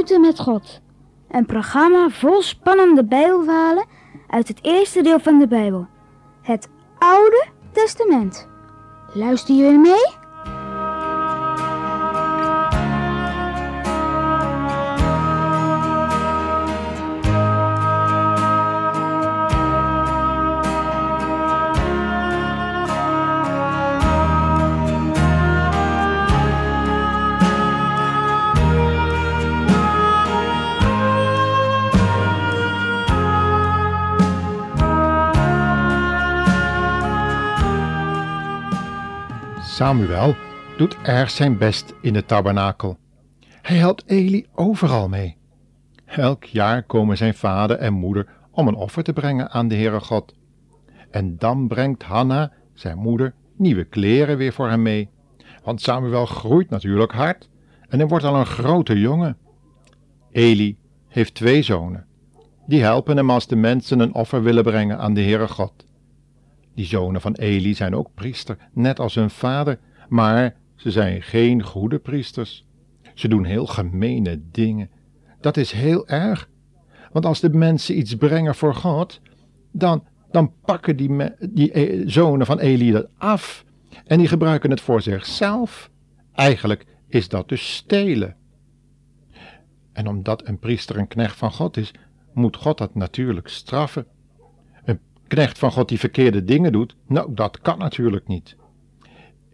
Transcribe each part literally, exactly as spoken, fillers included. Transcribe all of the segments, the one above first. Minuten met God. Een programma vol spannende Bijbelverhalen uit het eerste deel van de Bijbel. Het Oude Testament. Luister je mee? Samuel doet erg zijn best in de tabernakel. Hij helpt Eli overal mee. Elk jaar komen zijn vader en moeder om een offer te brengen aan de Heere God. En dan brengt Hanna, zijn moeder, nieuwe kleren weer voor hem mee. Want Samuel groeit natuurlijk hard en hij wordt al een grote jongen. Eli heeft twee zonen. Die helpen hem als de mensen een offer willen brengen aan de Heere God. Die zonen van Eli zijn ook priester, net als hun vader, maar ze zijn geen goede priesters. Ze doen heel gemene dingen. Dat is heel erg, want als de mensen iets brengen voor God, dan, dan pakken die, me, die e, zonen van Eli dat af en die gebruiken het voor zichzelf. Eigenlijk is dat dus stelen. En omdat een priester een knecht van God is, moet God dat natuurlijk straffen. Knecht van God die verkeerde dingen doet, nou dat kan natuurlijk niet.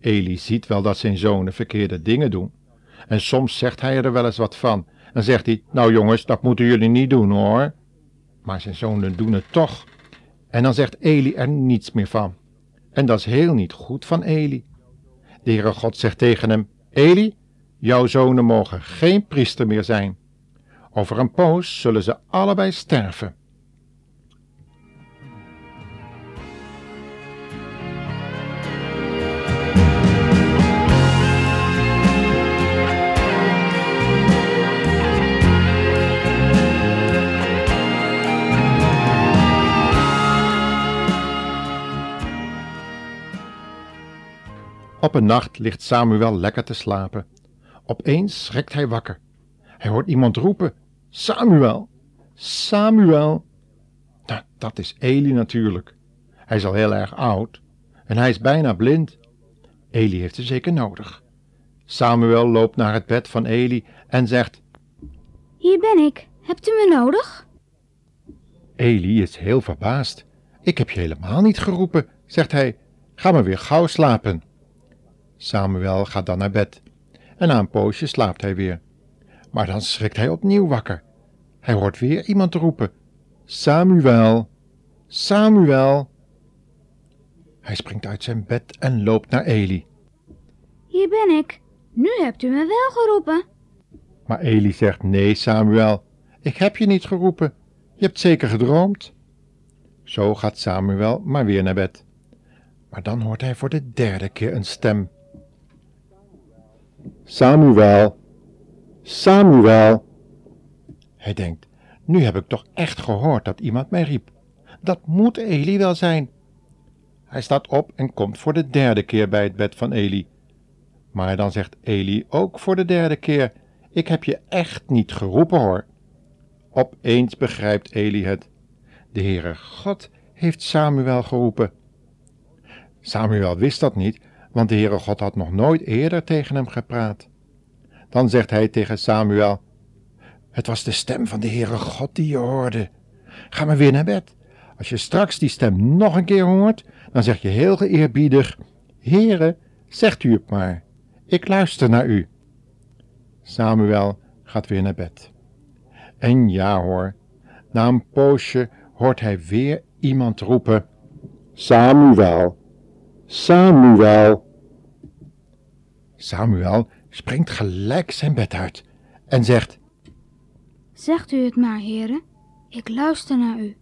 Eli ziet wel dat zijn zonen verkeerde dingen doen. En soms zegt hij er wel eens wat van. Dan zegt hij, nou jongens, dat moeten jullie niet doen hoor. Maar zijn zonen doen het toch. En dan zegt Eli er niets meer van. En dat is heel niet goed van Eli. De Heere God zegt tegen hem, Eli, jouw zonen mogen geen priester meer zijn. Over een poos zullen ze allebei sterven. Op een nacht ligt Samuel lekker te slapen. Opeens schrikt hij wakker. Hij hoort iemand roepen, Samuel, Samuel. Nou, dat is Eli natuurlijk. Hij is al heel erg oud en hij is bijna blind. Eli heeft hem zeker nodig. Samuel loopt naar het bed van Eli en zegt, hier ben ik, hebt u me nodig? Eli is heel verbaasd. Ik heb je helemaal niet geroepen, zegt hij. Ga maar weer gauw slapen. Samuel gaat dan naar bed en na een poosje slaapt hij weer. Maar dan schrikt hij opnieuw wakker. Hij hoort weer iemand roepen, Samuel, Samuel. Hij springt uit zijn bed en loopt naar Eli. Hier ben ik, nu hebt u me wel geroepen. Maar Eli zegt, nee Samuel, ik heb je niet geroepen, je hebt zeker gedroomd. Zo gaat Samuel maar weer naar bed. Maar dan hoort hij voor de derde keer een stem. Samuel, Samuel. Hij denkt, nu heb ik toch echt gehoord dat iemand mij riep. Dat moet Eli wel zijn. Hij staat op en komt voor de derde keer bij het bed van Eli. Maar dan zegt Eli ook voor de derde keer, ik heb je echt niet geroepen hoor. Opeens begrijpt Eli het. De Heere God heeft Samuel geroepen. Samuel wist dat niet, want de Heere God had nog nooit eerder tegen hem gepraat. Dan zegt hij tegen Samuel, het was de stem van de Heere God die je hoorde. Ga maar weer naar bed. Als je straks die stem nog een keer hoort, dan zeg je heel geëerbiedig, Heere, zegt u het maar, ik luister naar u. Samuel gaat weer naar bed. En ja hoor, na een poosje hoort hij weer iemand roepen, Samuel. Samuel. Samuel springt gelijk zijn bed uit en zegt, zegt u het maar, heren, ik luister naar u.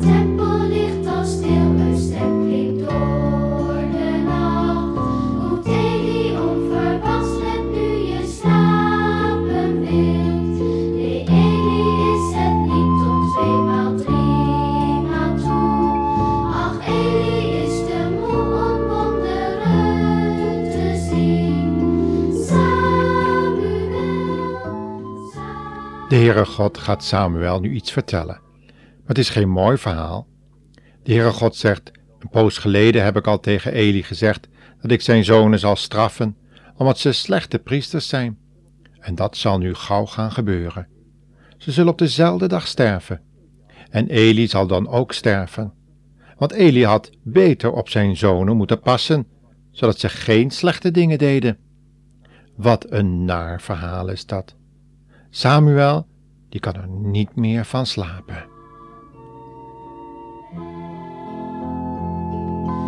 Tempo ligt al stil, mijn stem klinkt De Heere God gaat Samuel nu iets vertellen. Maar het is geen mooi verhaal. De Heere God zegt, een poos geleden heb ik al tegen Eli gezegd dat ik zijn zonen zal straffen, omdat ze slechte priesters zijn. En dat zal nu gauw gaan gebeuren. Ze zullen op dezelfde dag sterven. En Eli zal dan ook sterven. Want Eli had beter op zijn zonen moeten passen, zodat ze geen slechte dingen deden. Wat een naar verhaal is dat. Samuel, die kan er niet meer van slapen.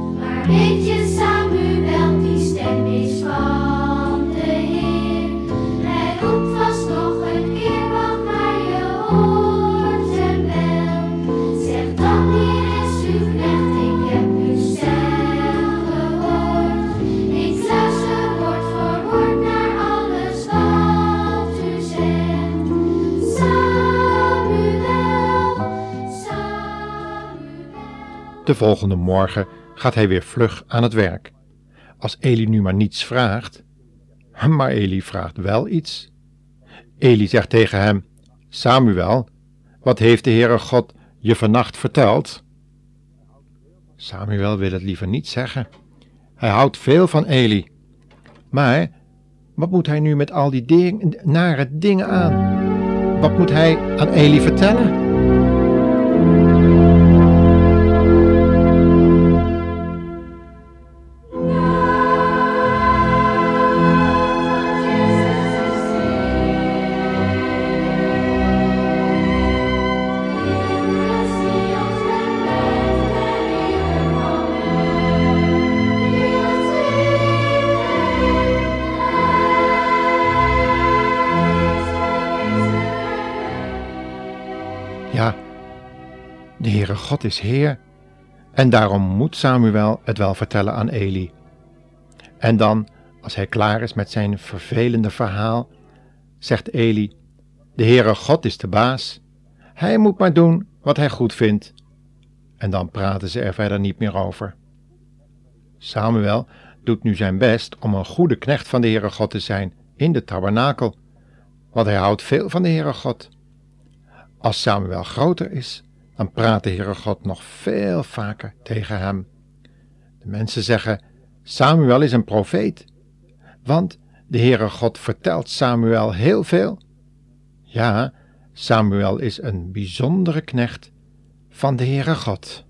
Maar weet je, Samuel, die stem is van de Heer. Hij roept vast nog een keer, want maar je hoort hem wel. Zeg dan, Heer, is uw knecht, ik heb uw stem gehoord. Ik luister woord voor woord naar alles wat u zegt. Samuel, Samuel. De volgende morgen gaat hij weer vlug aan het werk. Als Eli nu maar niets vraagt. Maar Eli vraagt wel iets. Eli zegt tegen hem, Samuel, wat heeft de Heere God je vannacht verteld? Samuel wil het liever niet zeggen. Hij houdt veel van Eli. Maar wat moet hij nu met al die ding, nare dingen aan? Wat moet hij aan Eli vertellen? De Heere God is Heer en daarom moet Samuel het wel vertellen aan Eli. En dan, als hij klaar is met zijn vervelende verhaal, zegt Eli, de Heere God is de baas, hij moet maar doen wat hij goed vindt. En dan praten ze er verder niet meer over. Samuel doet nu zijn best om een goede knecht van de Heere God te zijn in de tabernakel, want hij houdt veel van de Heere God. Als Samuel groter is, dan praat de Heere God nog veel vaker tegen hem. De mensen zeggen, Samuel is een profeet, want de Heere God vertelt Samuel heel veel. Ja, Samuel is een bijzondere knecht van de Heere God.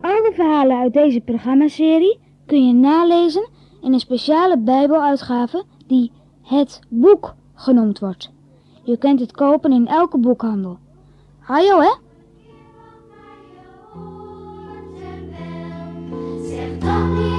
Alle verhalen uit deze programmaserie kun je nalezen in een speciale Bijbeluitgave die Het Boek genoemd wordt. Je kunt het kopen in elke boekhandel. Hallo hè? Zeg dan